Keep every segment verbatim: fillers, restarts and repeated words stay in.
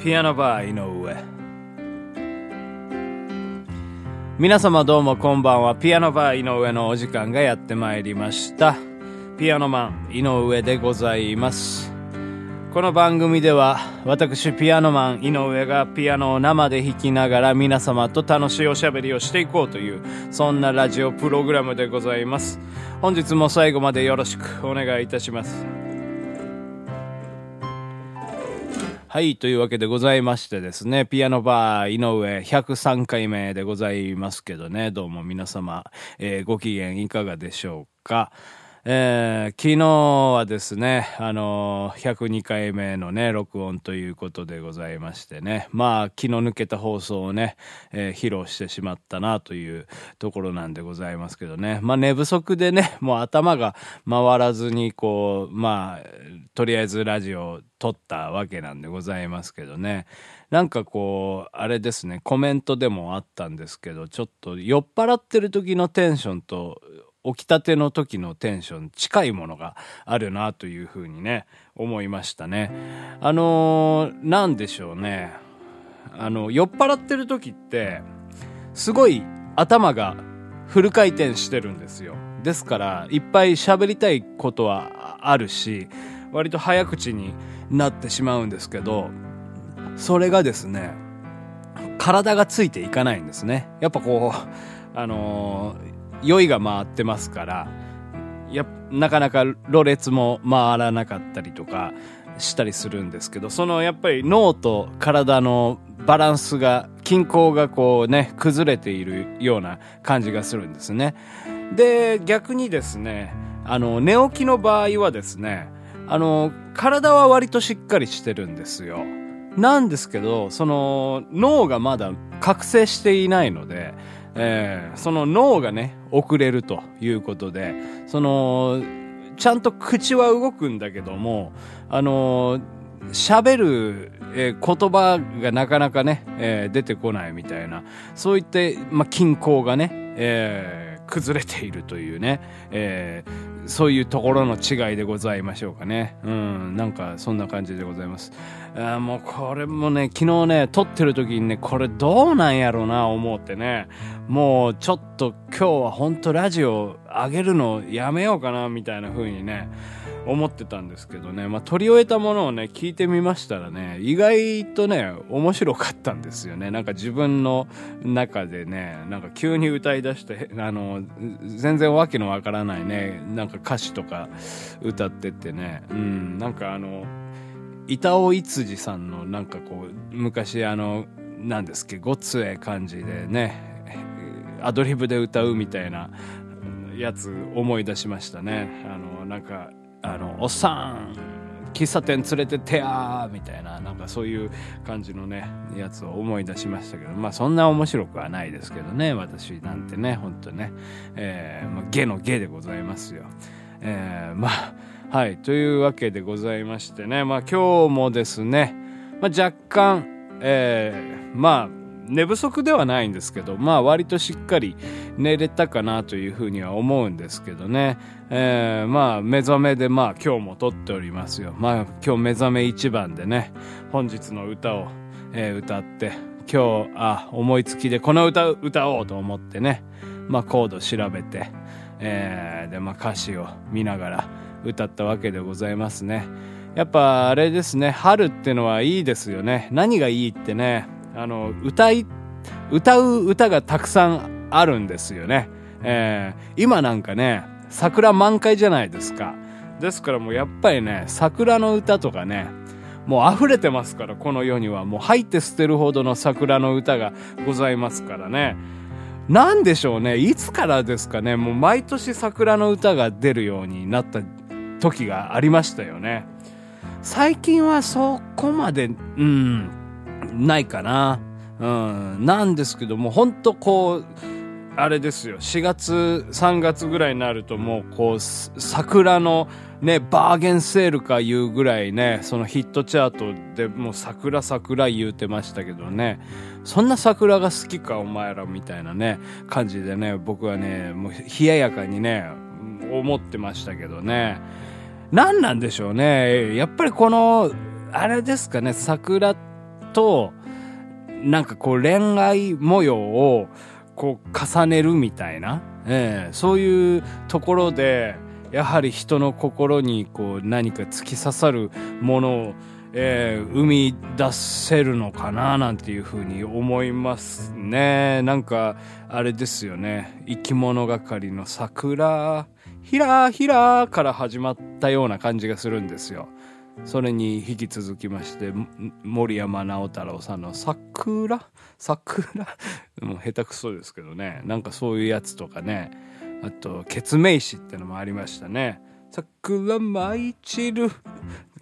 ピアノバー井上。皆様どうもこんばんは。ピアノバー井上のお時間がやってまいりました。ピアノマン井上でございます。この番組では私ピアノマン井上がピアノを生で弾きながら皆様と楽しいおしゃべりをしていこうという、そんなラジオプログラムでございます。本日も最後までよろしくお願いいたします。はい、というわけでございましてですね、ピアノバー井上ひゃくさんかいめでございますけどね、どうも皆様、えー、ご機嫌いかがでしょうか。えー、昨日はですね、あのー、ひゃくにかいめのね録音ということでございましてね、まあ気の抜けた放送をね、えー、披露してしまったなというところなんでございますけどね、まあ寝不足でね、もう頭が回らずにこう、まあとりあえずラジオ撮ったわけなんでございますけどね、なんかこうあれですね、コメントでもあったんですけど、ちょっと酔っ払ってる時のテンションと起きたての時のテンション近いものがあるなというふうにね思いましたね。あのー、なんでしょうね、あの酔っ払ってる時ってすごい頭がフル回転してるんですよ。ですからいっぱい喋りたいことはあるし、割と早口になってしまうんですけど、それがですね、体がついていかないんですね。やっぱこうあのー、酔いが回ってますから、やなかなかろれつも回らなかったりとかしたりするんですけど、そのやっぱり脳と体のバランスが、均衡がこうね崩れているような感じがするんですね。で逆にですね、あの寝起きの場合はですね、あの体は割としっかりしてるんですよ。なんですけど、その脳がまだ覚醒していないので、えー、その脳がね遅れるということで、そのちゃんと口は動くんだけども、あの喋る、えー、言葉がなかなかね、えー、出てこないみたいな、そういった、まあ、均衡がね、えー崩れているというね、えー、そういうところの違いでございましょうかね。うん、なんかそんな感じでございます。あ、もうこれもね、昨日ね撮ってる時にね、これどうなんやろうな思ってね、もうちょっと今日はほんとラジオ上げるのやめようかなみたいな風にね思ってたんですけどね、まあ、撮り終えたものをね聞いてみましたらね、意外とね面白かったんですよね。なんか自分の中でね、なんか急に歌い出して、あの全然わけのわからないねなんか歌詞とか歌ってってね、うん、なんかあの板尾逸司さんのなんかこう昔あのなんですっけ、ごつえ感じでねアドリブで歌うみたいなやつ思い出しましたね。あのなんかあのおっさん喫茶店連れてってやーみたいな、なんかそういう感じのねやつを思い出しましたけど、まあそんな面白くはないですけどね、私なんてねほんとね、えーまあ、ゲのゲでございますよ。えー、まあはい、というわけでございましてね、まあ今日もですね、まあ、若干、えー、まあ寝不足ではないんですけど、まあ割としっかり寝れたかなというふうには思うんですけどね、えー、まあ目覚めでまあ今日も撮っておりますよ。まあ今日目覚め一番でね本日の歌を、えー、歌って、今日あ思いつきでこの歌歌おうと思ってね、まあコード調べて、えー、でまあ歌詞を見ながら歌ったわけでございますね。やっぱあれですね、春ってのはいいですよね。何がいいってね、あの 歌い、歌う歌がたくさんあるんですよね。えー、今なんかね桜満開じゃないですか。ですからもうやっぱりね桜の歌とかね、もう溢れてますから、この世にはもう入って捨てるほどの桜の歌がございますからね。なんでしょうね、いつからですかね、もう毎年桜の歌が出るようになった時がありましたよね。最近はそこまでうんないかな、うん、なんですけども、ほんとこうあれですよ、しがつさんがつぐらいになるともうこう桜のねバーゲンセールかいうぐらいね、そのヒットチャートでもう桜桜言うてましたけどね、そんな桜が好きかお前らみたいなね感じでね、僕はねもう冷ややかにね思ってましたけどね、なんなんでしょうね、やっぱりこのあれですかね、桜となんかこう恋愛模様をこう重ねるみたいな、えー、そういうところでやはり人の心にこう何か突き刺さるものを、えー、生み出せるのかななんていうふうに思いますね。なんかあれですよね、生き物係の桜ひらひらから始まったような感じがするんですよ。それに引き続きまして森山直太朗さんの桜桜もう下手くそですけどね、なんかそういうやつとかね、あとケツメイシってのもありましたね。桜舞い散る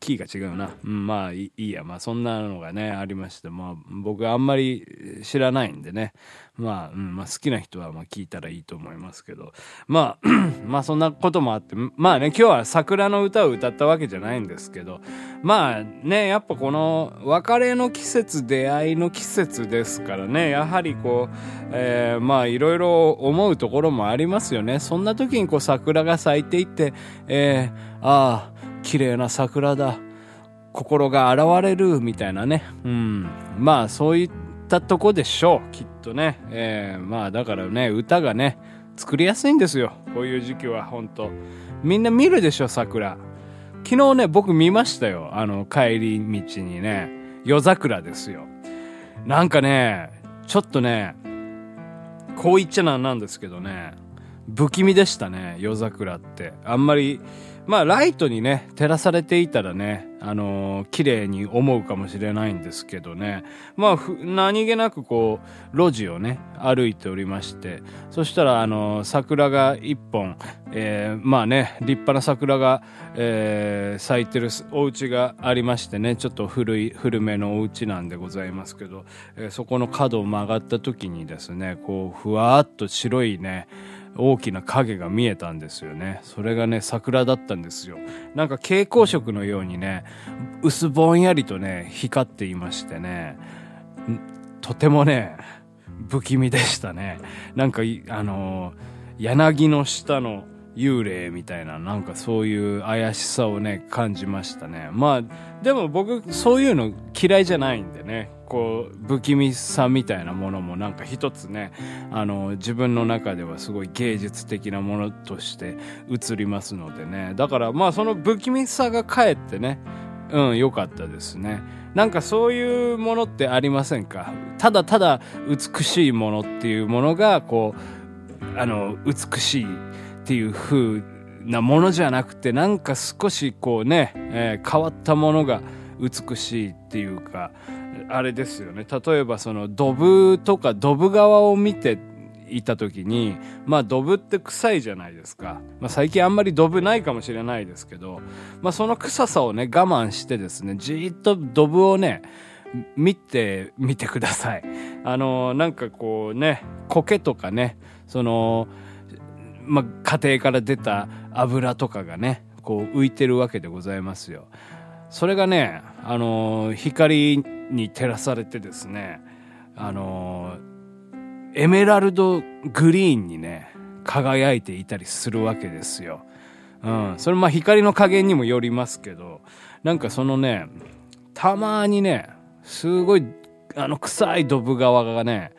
キーが違うな、うん、まあいいや、まあそんなのがねありまして、まあ僕あんまり知らないんでね、まあ、うん、まあ好きな人はまあ聞いたらいいと思いますけど、まあまあそんなこともあって、まあね今日は桜の歌を歌ったわけじゃないんですけど、まあねやっぱこの別れの季節出会いの季節ですからね、やはりこう、えー、まあいろいろ思うところもありますよね。そんな時にこう桜が咲いていって、えー、ああ綺麗な桜だ、心が現れるみたいなね、うん、まあそういったとこでしょうきっとね、えー、まあだからね歌がね作りやすいんですよ、こういう時期は。本当みんな見るでしょ桜。昨日ね僕見ましたよ、あの帰り道にね、夜桜ですよ。なんかねちょっとねこう言っちゃなんなんですけどね、不気味でしたね夜桜って。あんまりまあライトにね照らされていたらね、あのー、綺麗に思うかもしれないんですけどね、まあふ何気なくこう路地をね歩いておりまして、そしたらあのー、桜が一本、えー、まあね立派な桜が、えー、咲いてるお家がありましてね、ちょっと古い古めのお家なんでございますけど、えー、そこの角を曲がった時にですね、こうふわーっと白いね大きな影が見えたんですよね。それがね桜だったんですよ。なんか蛍光色のようにね薄ぼんやりとね光っていましてね、とてもね不気味でしたね。なんかあの柳の下の幽霊みたいな、なんかそういう怪しさをね感じましたね。まあでも僕そういうの嫌いじゃないんでね、こう不気味さみたいなものもなんか一つね、あの自分の中ではすごい芸術的なものとして映りますのでね、だからまあその不気味さがかえってね、うん、良かったですね。なんかそういうものってありませんか？ただただ美しいものっていうものがこうあの美しいっていう風なものじゃなくて、なんか少しこうね、えー、変わったものが美しいっていうか、あれですよね。例えばそのドブとかドブ川を見ていた時に、まあドブって臭いじゃないですか。まあ最近あんまりドブないかもしれないですけど、まあその臭さをね我慢してですね、じーっとドブをね見てみてください。あのー、なんかこうね苔とかね、そのまあ家庭から出た油とかがねこう浮いてるわけでございますよ。それがね、あのー、光に照らされてですね、あのー、エメラルドグリーンにね輝いていたりするわけですよ、うん、それまあ光の加減にもよりますけど、なんかそのねたまにねすごいあの臭いドブ川がね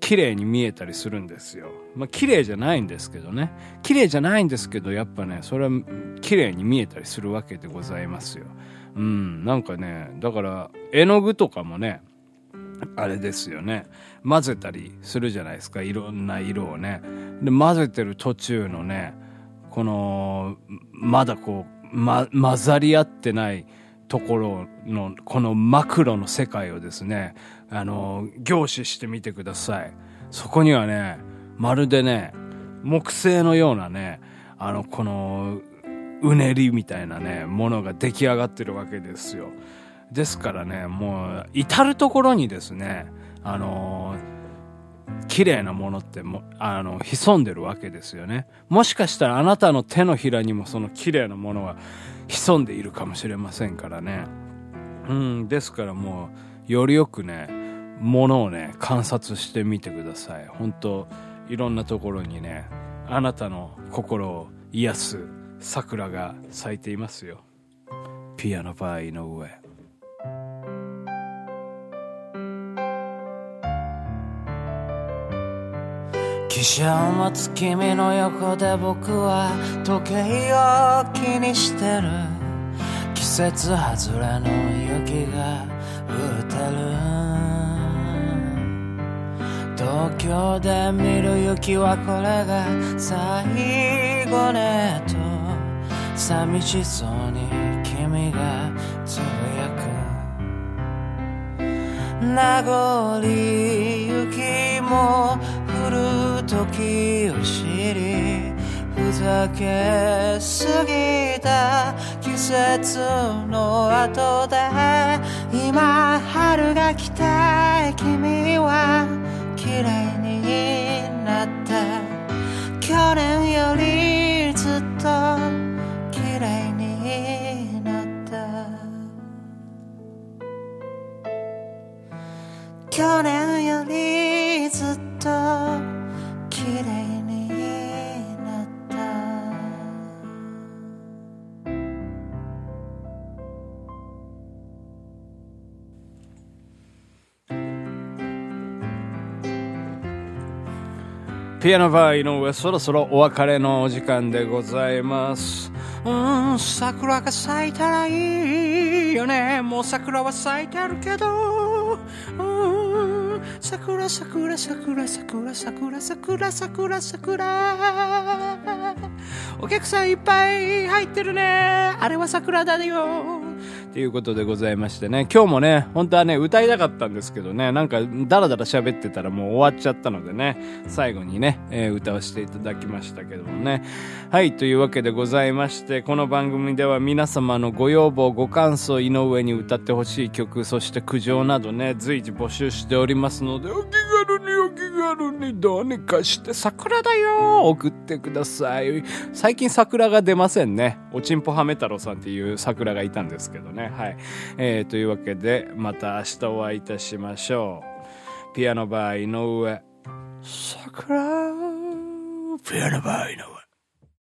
綺麗に見えたりするんですよ。まあ綺麗じゃないんですけどね、綺麗じゃないんですけどやっぱねそれは綺麗に見えたりするわけでございますよ。うん、なんかねだから絵の具とかもねあれですよね、混ぜたりするじゃないですか、いろんな色をね。で混ぜてる途中のねこのまだこう、ま、混ざり合ってないところのこのマクロの世界をですね、あの凝視してみてください。そこにはねまるでね木星のようなねあのこのうねりみたいなねものが出来上がってるわけですよ。ですからねもう至る所にですねあの綺麗なものってもあの潜んでるわけですよね。もしかしたらあなたの手のひらにもその綺麗なものが潜んでいるかもしれませんからね、うん、ですからもうよりよくねものをね観察してみてください。本当いろんなところにねあなたの心を癒す桜が咲いていますよ。ピアノバー井上。汽車を待つ君の横で僕は時計を気にしてる。季節外れの雪が降ってる。東京で見る雪はこれが最後ねと寂しそうに君がつぶやく。名残雪も降る時を知り、ふざけすぎた季節の後で今春が来た。君は綺麗になった。去年よりずっと綺麗になった。去年よりずっとピアノバー井上、そろそろお別れのお時間でございます。うん、桜が咲いたらいいよね。もう桜は咲いてるけど、うん、桜桜桜桜桜桜桜桜、お客さんいっぱい入ってるね。あれは桜だよということでございましてね、今日もね本当はね歌いたかったんですけどね、なんかダラダラ喋ってたらもう終わっちゃったのでね、最後にね、えー、歌をしていただきましたけどもね。はい、というわけでございまして、この番組では皆様のご要望ご感想、井上に歌ってほしい曲、そして苦情などね随時募集しておりますので、お気軽にお気軽にどうにかして桜だよ送ってください。最近桜が出ませんね。おちんぽはめ太郎さんっていう桜がいたんですけどね。はい、えー、というわけでまた明日お会いいたしましょう。ピアノバー井上、桜ピアノバー井上。